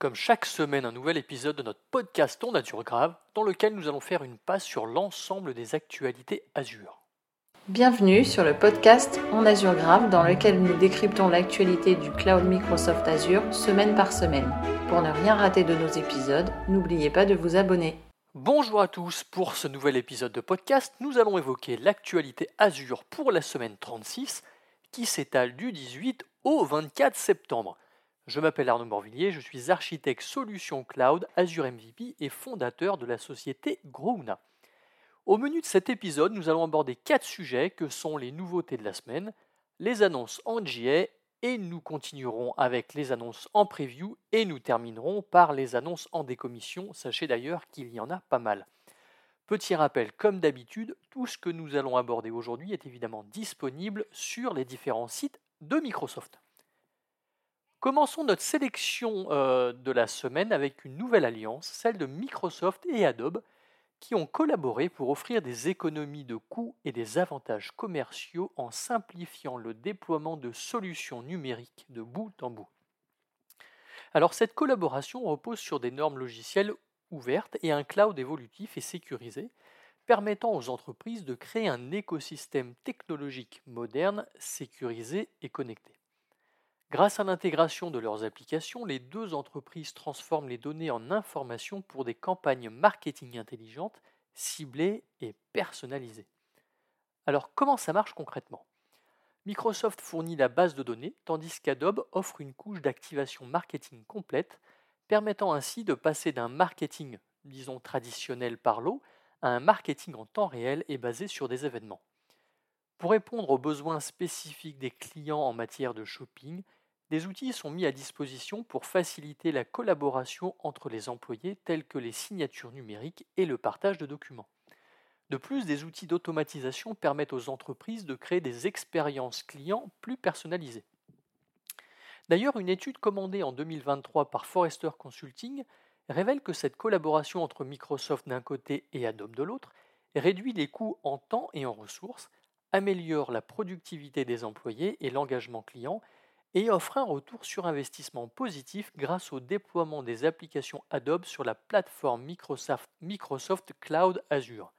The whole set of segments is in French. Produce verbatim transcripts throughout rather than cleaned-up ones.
Comme chaque semaine, un nouvel épisode de notre podcast On Azure Grave, dans lequel nous allons faire une passe sur l'ensemble des actualités Azure. Bienvenue sur le podcast On Azure Grave, dans lequel nous décryptons l'actualité du cloud Microsoft Azure semaine par semaine. Pour ne rien rater de nos épisodes, n'oubliez pas de vous abonner. Bonjour à tous, pour ce nouvel épisode de podcast, nous allons évoquer l'actualité Azure pour la semaine trente-six, qui s'étale du dix-huit au vingt-quatre septembre. Je m'appelle Arnaud Morvillier, je suis architecte solution cloud Azure M V P et fondateur de la société Grow Una. Au menu de cet épisode, nous allons aborder quatre sujets que sont les nouveautés de la semaine, les annonces en J A et nous continuerons avec les annonces en preview et nous terminerons par les annonces en décommission. Sachez d'ailleurs qu'il y en a pas mal. Petit rappel, comme d'habitude, tout ce que nous allons aborder aujourd'hui est évidemment disponible sur les différents sites de Microsoft. Commençons notre sélection euh, de la semaine avec une nouvelle alliance, celle de Microsoft et Adobe, qui ont collaboré pour offrir des économies de coûts et des avantages commerciaux en simplifiant le déploiement de solutions numériques de bout en bout. Alors cette collaboration repose sur des normes logicielles ouvertes et un cloud évolutif et sécurisé, permettant aux entreprises de créer un écosystème technologique moderne, sécurisé et connecté. Grâce à l'intégration de leurs applications, les deux entreprises transforment les données en informations pour des campagnes marketing intelligentes, ciblées et personnalisées. Alors comment ça marche concrètement ? Microsoft fournit la base de données, tandis qu'Adobe offre une couche d'activation marketing complète, permettant ainsi de passer d'un marketing, disons traditionnel par l'eau, à un marketing en temps réel et basé sur des événements. Pour répondre aux besoins spécifiques des clients en matière de shopping, des outils sont mis à disposition pour faciliter la collaboration entre les employés tels que les signatures numériques et le partage de documents. De plus, des outils d'automatisation permettent aux entreprises de créer des expériences clients plus personnalisées. D'ailleurs, une étude commandée en deux mille vingt-trois par Forrester Consulting révèle que cette collaboration entre Microsoft d'un côté et Adobe de l'autre réduit les coûts en temps et en ressources, améliore la productivité des employés et l'engagement client et offre un retour sur investissement positif grâce au déploiement des applications Adobe sur la plateforme Microsoft, Microsoft Cloud Azure.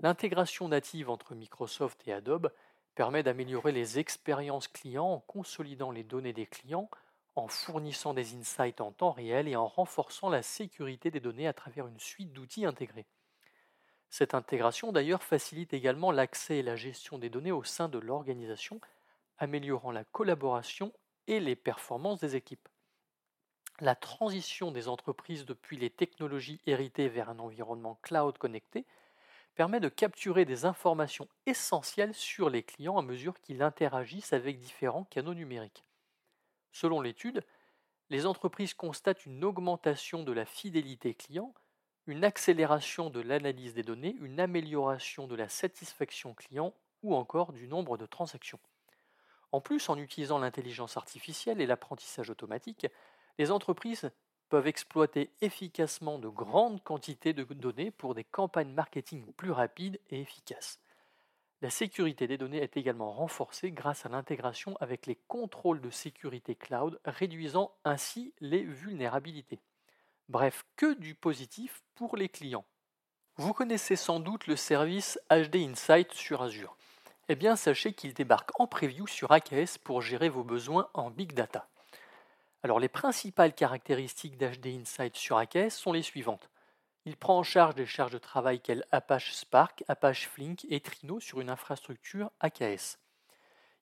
L'intégration native entre Microsoft et Adobe permet d'améliorer les expériences clients en consolidant les données des clients, en fournissant des insights en temps réel et en renforçant la sécurité des données à travers une suite d'outils intégrés. Cette intégration d'ailleurs facilite également l'accès et la gestion des données au sein de l'organisation, améliorant la collaboration et les performances des équipes. La transition des entreprises depuis les technologies héritées vers un environnement cloud connecté permet de capturer des informations essentielles sur les clients à mesure qu'ils interagissent avec différents canaux numériques. Selon l'étude, les entreprises constatent une augmentation de la fidélité client, une accélération de l'analyse des données, une amélioration de la satisfaction client ou encore du nombre de transactions. En plus, en utilisant l'intelligence artificielle et l'apprentissage automatique, les entreprises peuvent exploiter efficacement de grandes quantités de données pour des campagnes marketing plus rapides et efficaces. La sécurité des données est également renforcée grâce à l'intégration avec les contrôles de sécurité cloud, réduisant ainsi les vulnérabilités. Bref, que du positif pour les clients. Vous connaissez sans doute le service H D Insight sur Azure. Eh bien, sachez qu'il débarque en preview sur A K S pour gérer vos besoins en Big Data. Alors, les principales caractéristiques d'H D Insight sur A K S sont les suivantes. Il prend en charge des charges de travail qu'est Apache Spark, Apache Flink et Trino sur une infrastructure A K S.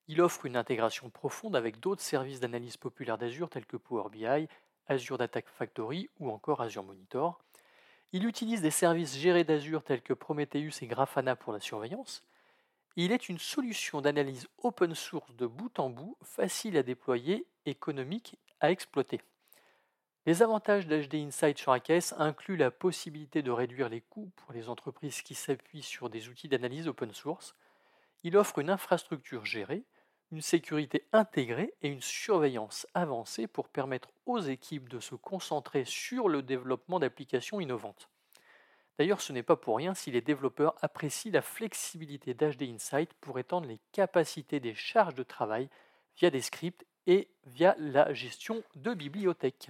Il offre une intégration profonde avec d'autres services d'analyse populaires d'Azure tels que Power B I, Azure Data Factory ou encore Azure Monitor. Il utilise des services gérés d'Azure tels que Prometheus et Grafana pour la surveillance. Il est une solution d'analyse open source de bout en bout, facile à déployer, économique à exploiter. Les avantages d'H D Insight sur A K S incluent la possibilité de réduire les coûts pour les entreprises qui s'appuient sur des outils d'analyse open source. Il offre une infrastructure gérée, une sécurité intégrée et une surveillance avancée pour permettre aux équipes de se concentrer sur le développement d'applications innovantes. D'ailleurs, ce n'est pas pour rien si les développeurs apprécient la flexibilité d'H D Insight pour étendre les capacités des charges de travail via des scripts et via la gestion de bibliothèques.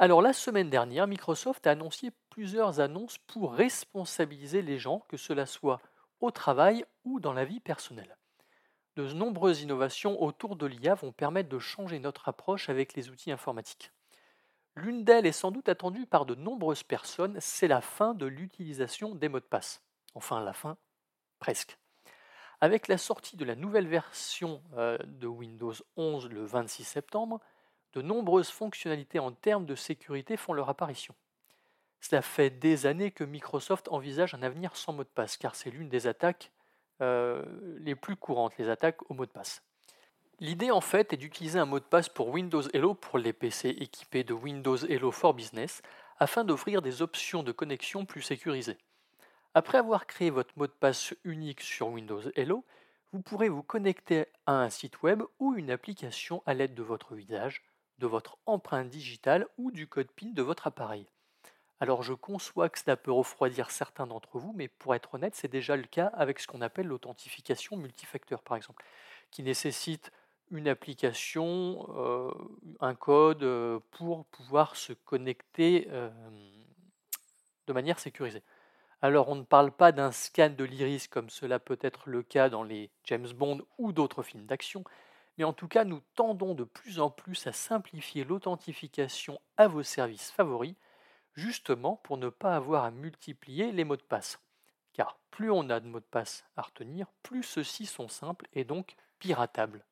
Alors la semaine dernière, Microsoft a annoncé plusieurs annonces pour responsabiliser les gens, que cela soit au travail ou dans la vie personnelle. De nombreuses innovations autour de l'I A vont permettre de changer notre approche avec les outils informatiques. L'une d'elles est sans doute attendue par de nombreuses personnes, c'est la fin de l'utilisation des mots de passe. Enfin la fin, presque. Avec la sortie de la nouvelle version de Windows onze le vingt-six septembre, de nombreuses fonctionnalités en termes de sécurité font leur apparition. Cela fait des années que Microsoft envisage un avenir sans mot de passe, car c'est l'une des attaques euh, les plus courantes, les attaques au mot de passe. L'idée en fait est d'utiliser un mot de passe pour Windows Hello pour les P C équipés de Windows Hello for Business, afin d'offrir des options de connexion plus sécurisées. Après avoir créé votre mot de passe unique sur Windows Hello, vous pourrez vous connecter à un site web ou une application à l'aide de votre visage, de votre empreinte digitale ou du code PIN de votre appareil. Alors je conçois que cela peut refroidir certains d'entre vous, mais pour être honnête, c'est déjà le cas avec ce qu'on appelle l'authentification multifacteur par exemple, qui nécessite une application, euh, un code euh, pour pouvoir se connecter euh, de manière sécurisée. Alors on ne parle pas d'un scan de l'iris comme cela peut être le cas dans les James Bond ou d'autres films d'action, mais en tout cas nous tendons de plus en plus à simplifier l'authentification à vos services favoris, justement pour ne pas avoir à multiplier les mots de passe. Car plus on a de mots de passe à retenir, plus ceux-ci sont simples et donc piratables.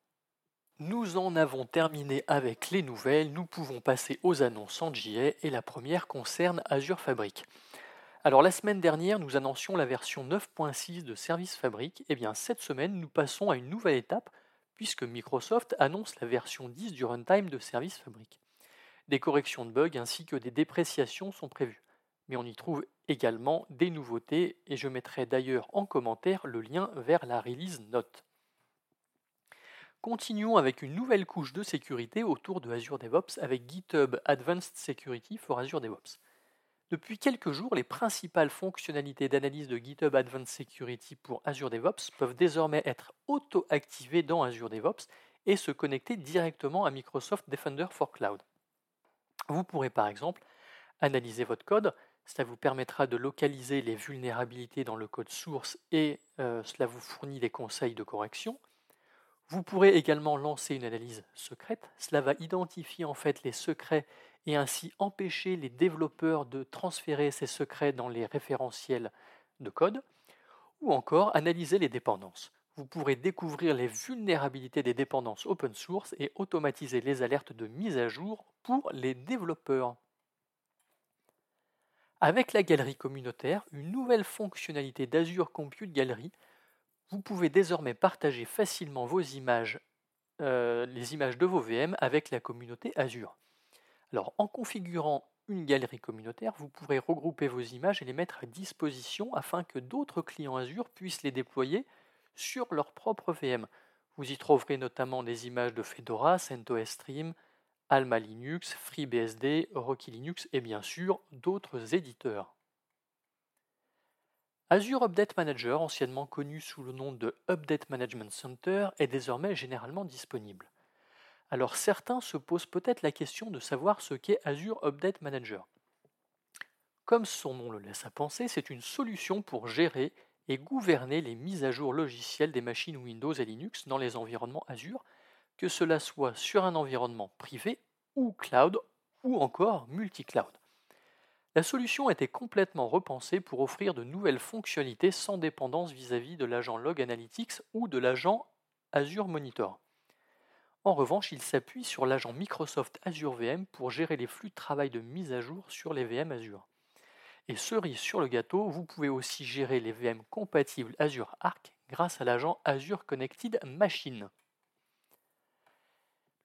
Nous en avons terminé avec les nouvelles, nous pouvons passer aux annonces en J A et la première concerne Azure Fabric. Alors la semaine dernière, nous annoncions la version neuf point six de Service Fabric, et bien cette semaine, nous passons à une nouvelle étape puisque Microsoft annonce la version dix du runtime de Service Fabric. Des corrections de bugs ainsi que des dépréciations sont prévues. Mais on y trouve également des nouveautés et je mettrai d'ailleurs en commentaire le lien vers la release note. Continuons avec une nouvelle couche de sécurité autour de Azure DevOps avec GitHub Advanced Security for Azure DevOps. Depuis quelques jours, les principales fonctionnalités d'analyse de GitHub Advanced Security pour Azure DevOps peuvent désormais être auto-activées dans Azure DevOps et se connecter directement à Microsoft Defender for Cloud. Vous pourrez par exemple analyser votre code, cela vous permettra de localiser les vulnérabilités dans le code source et euh, cela vous fournit des conseils de correction. Vous pourrez également lancer une analyse secrète, cela va identifier en fait les secrets et ainsi empêcher les développeurs de transférer ces secrets dans les référentiels de code, ou encore analyser les dépendances. Vous pourrez découvrir les vulnérabilités des dépendances open source et automatiser les alertes de mise à jour pour les développeurs. Avec la galerie communautaire, une nouvelle fonctionnalité d'Azure Compute Gallery, vous pouvez désormais partager facilement vos images, euh, les images de vos V M avec la communauté Azure. Alors, en configurant une galerie communautaire, vous pourrez regrouper vos images et les mettre à disposition afin que d'autres clients Azure puissent les déployer sur leur propre V M. Vous y trouverez notamment des images de Fedora, CentOS Stream, Alma Linux, FreeBSD, Rocky Linux et bien sûr d'autres éditeurs. Azure Update Manager, anciennement connu sous le nom de Update Management Center, est désormais généralement disponible. Alors certains se posent peut-être la question de savoir ce qu'est Azure Update Manager. Comme son nom le laisse à penser, c'est une solution pour gérer et gouverner les mises à jour logicielles des machines Windows et Linux dans les environnements Azure, que cela soit sur un environnement privé ou cloud, ou encore multi-cloud. La solution a été complètement repensée pour offrir de nouvelles fonctionnalités sans dépendance vis-à-vis de l'agent Log Analytics ou de l'agent Azure Monitor. En revanche, il s'appuie sur l'agent Microsoft Azure V M pour gérer les flux de travail de mise à jour sur les V M Azure. Et cerise sur le gâteau, vous pouvez aussi gérer les V M compatibles Azure Arc grâce à l'agent Azure Connected Machine.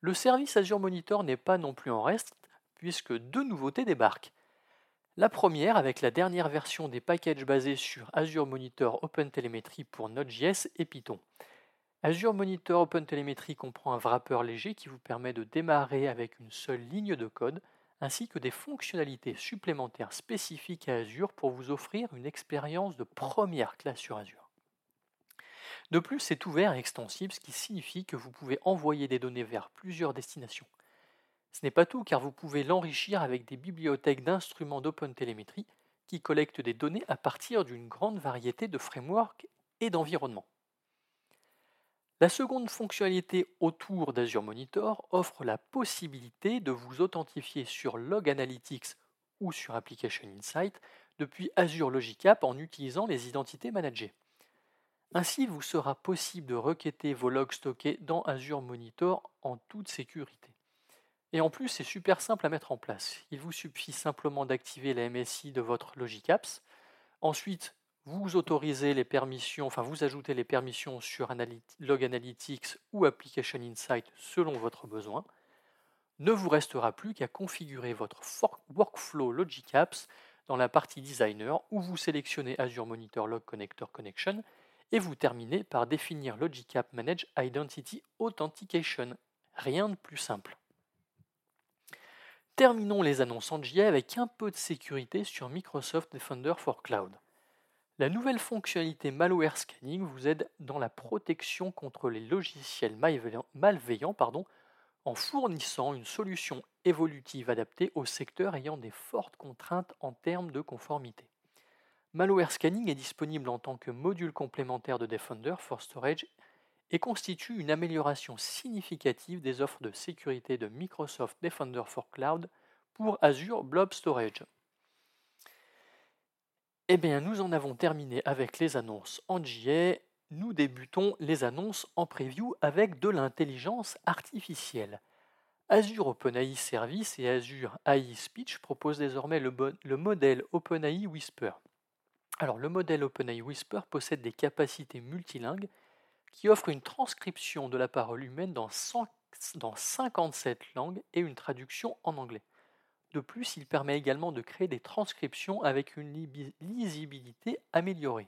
Le service Azure Monitor n'est pas non plus en reste, puisque deux nouveautés débarquent. La première, avec la dernière version des packages basés sur Azure Monitor Open Telemetry pour Node.js et Python. Azure Monitor Open Telemetry comprend un wrapper léger qui vous permet de démarrer avec une seule ligne de code, ainsi que des fonctionnalités supplémentaires spécifiques à Azure pour vous offrir une expérience de première classe sur Azure. De plus, c'est ouvert et extensible, ce qui signifie que vous pouvez envoyer des données vers plusieurs destinations. Ce n'est pas tout, car vous pouvez l'enrichir avec des bibliothèques d'instruments d'OpenTelemetry qui collectent des données à partir d'une grande variété de frameworks et d'environnements. La seconde fonctionnalité autour d'Azure Monitor offre la possibilité de vous authentifier sur Log Analytics ou sur Application Insight depuis Azure Logic App en utilisant les identités managées. Ainsi, vous sera possible de requêter vos logs stockés dans Azure Monitor en toute sécurité. Et en plus, c'est super simple à mettre en place. Il vous suffit simplement d'activer la M S I de votre Logic Apps. Ensuite, vous autorisez les permissions, enfin vous ajoutez les permissions sur Analytics, Log Analytics ou Application Insight selon votre besoin. Ne vous restera plus qu'à configurer votre workflow Logic Apps dans la partie Designer où vous sélectionnez Azure Monitor Log Connector Connection et vous terminez par définir Logic App Manage Identity Authentication. Rien de plus simple. Terminons les annonces en J A avec un peu de sécurité sur Microsoft Defender for Cloud. La nouvelle fonctionnalité Malware Scanning vous aide dans la protection contre les logiciels malveillants pardon, en fournissant une solution évolutive adaptée au secteur ayant des fortes contraintes en termes de conformité. Malware Scanning est disponible en tant que module complémentaire de Defender for Storage et constitue une amélioration significative des offres de sécurité de Microsoft Defender for Cloud pour Azure Blob Storage. Eh bien, nous en avons terminé avec les annonces en J A. Nous débutons les annonces en preview avec de l'intelligence artificielle. Azure OpenAI Service et Azure A I Speech proposent désormais le, bon, le modèle OpenAI Whisper. Alors, le modèle OpenAI Whisper possède des capacités multilingues qui offre une transcription de la parole humaine dans, cent, dans cinquante-sept langues et une traduction en anglais. De plus, il permet également de créer des transcriptions avec une lisibilité améliorée.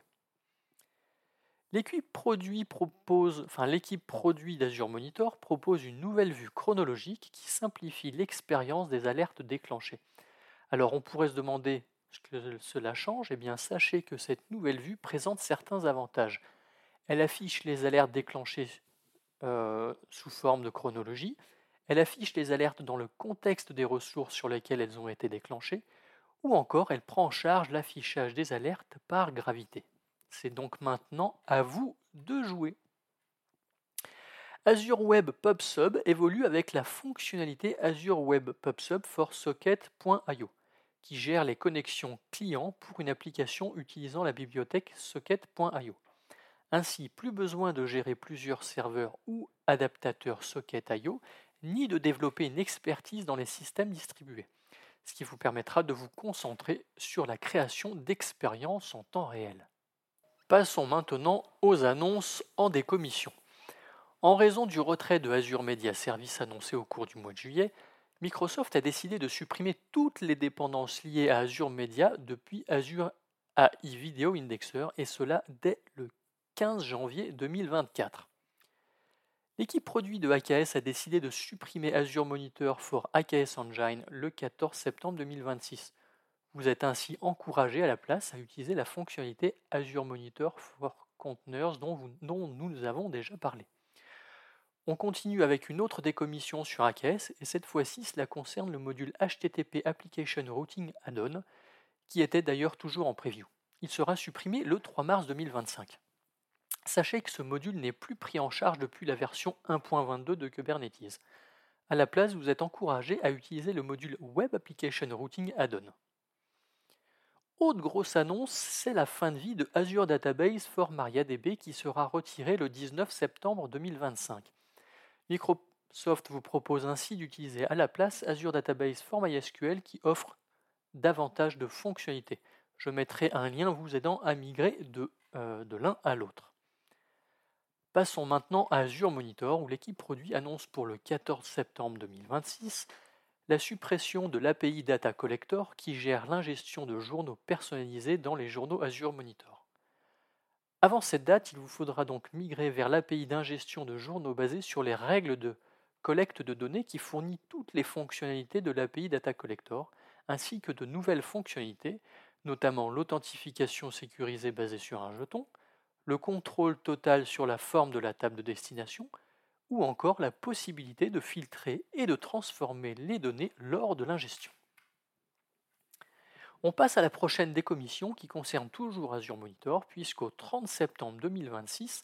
L'équipe produit, propose, enfin, l'équipe produit d'Azure Monitor propose une nouvelle vue chronologique qui simplifie l'expérience des alertes déclenchées. Alors on pourrait se demander ce que cela change, eh bien sachez que cette nouvelle vue présente certains avantages. Elle affiche les alertes déclenchées euh, sous forme de chronologie. Elle affiche les alertes dans le contexte des ressources sur lesquelles elles ont été déclenchées. Ou encore, elle prend en charge l'affichage des alertes par gravité. C'est donc maintenant à vous de jouer. Azure Web PubSub évolue avec la fonctionnalité Azure Web PubSub for Socket point i o qui gère les connexions clients pour une application utilisant la bibliothèque Socket point i o. Ainsi, plus besoin de gérer plusieurs serveurs ou adaptateurs Socket point i o, ni de développer une expertise dans les systèmes distribués, ce qui vous permettra de vous concentrer sur la création d'expériences en temps réel. Passons maintenant aux annonces en décommission. En raison du retrait de Azure Media Service annoncé au cours du mois de juillet, Microsoft a décidé de supprimer toutes les dépendances liées à Azure Media depuis Azure A I Video Indexer, et cela dès le quinze janvier deux mille vingt-quatre. L'équipe produit de A K S a décidé de supprimer Azure Monitor for A K S Engine le quatorze septembre deux mille vingt-six. Vous êtes ainsi encouragé à la place à utiliser la fonctionnalité Azure Monitor for Containers dont, vous, dont nous avons déjà parlé. On continue avec une autre décommission sur A K S et cette fois-ci cela concerne le module H T T P Application Routing Add-on qui était d'ailleurs toujours en preview. Il sera supprimé le trois mars deux mille vingt-cinq. Sachez que ce module n'est plus pris en charge depuis la version un point vingt-deux de Kubernetes. À la place, vous êtes encouragé à utiliser le module Web Application Routing Add-on. Autre grosse annonce, c'est la fin de vie de Azure Database for MariaDB qui sera retirée le dix-neuf septembre deux mille vingt-cinq. Microsoft vous propose ainsi d'utiliser à la place Azure Database for MySQL qui offre davantage de fonctionnalités. Je mettrai un lien vous aidant à migrer de, euh, de l'un à l'autre. Passons maintenant à Azure Monitor, où l'équipe produit annonce pour le quatorze septembre deux mille vingt-six la suppression de l'A P I Data Collector qui gère l'ingestion de journaux personnalisés dans les journaux Azure Monitor. Avant cette date, il vous faudra donc migrer vers l'A P I d'ingestion de journaux basée sur les règles de collecte de données qui fournit toutes les fonctionnalités de l'A P I Data Collector, ainsi que de nouvelles fonctionnalités, notamment l'authentification sécurisée basée sur un jeton, le contrôle total sur la forme de la table de destination ou encore la possibilité de filtrer et de transformer les données lors de l'ingestion. On passe à la prochaine décommission qui concerne toujours Azure Monitor, puisqu'au trente septembre deux mille vingt-six,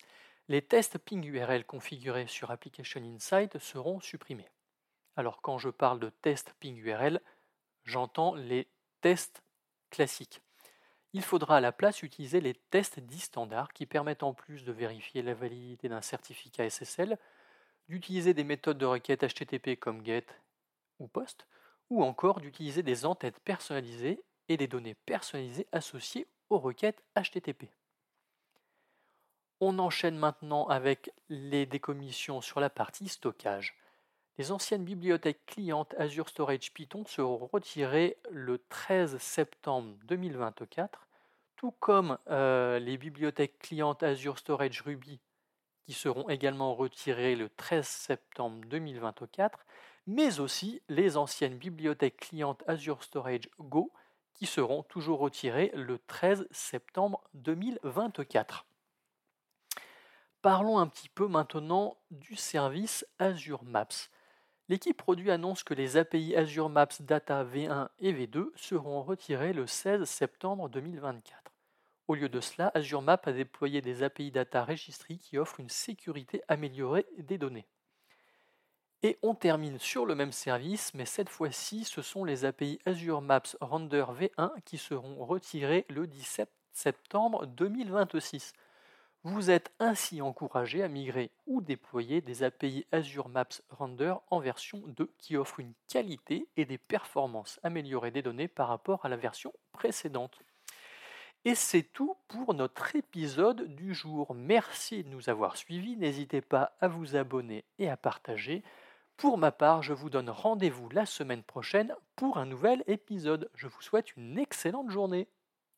les tests ping U R L configurés sur Application Insight seront supprimés. Alors quand je parle de tests ping U R L, j'entends les tests classiques. Il faudra à la place utiliser les tests dits standards qui permettent en plus de vérifier la validité d'un certificat S S L, d'utiliser des méthodes de requête H T T P comme GET ou POST, ou encore d'utiliser des entêtes personnalisées et des données personnalisées associées aux requêtes H T T P. On enchaîne maintenant avec les décommissions sur la partie stockage. Les anciennes bibliothèques clientes Azure Storage Python seront retirées le treize septembre deux mille vingt-quatre, tout comme euh, les bibliothèques clientes Azure Storage Ruby qui seront également retirées le treize septembre deux mille vingt-quatre, mais aussi les anciennes bibliothèques clientes Azure Storage Go qui seront toujours retirés le treize septembre deux mille vingt-quatre. Parlons un petit peu maintenant du service Azure Maps. L'équipe produit annonce que les A P I Azure Maps Data V un et V deux seront retirés le seize septembre deux mille vingt-quatre. Au lieu de cela, Azure Maps a déployé des A P I Data Registry qui offrent une sécurité améliorée des données. Et on termine sur le même service, mais cette fois-ci, ce sont les A P I Azure Maps Render V un qui seront retirés le dix-sept septembre deux mille vingt-six. Vous êtes ainsi encouragé à migrer ou déployer des A P I Azure Maps Render en version deux qui offre une qualité et des performances améliorées des données par rapport à la version précédente. Et c'est tout pour notre épisode du jour. Merci de nous avoir suivis, n'hésitez pas à vous abonner et à partager. Pour ma part, je vous donne rendez-vous la semaine prochaine pour un nouvel épisode. Je vous souhaite une excellente journée.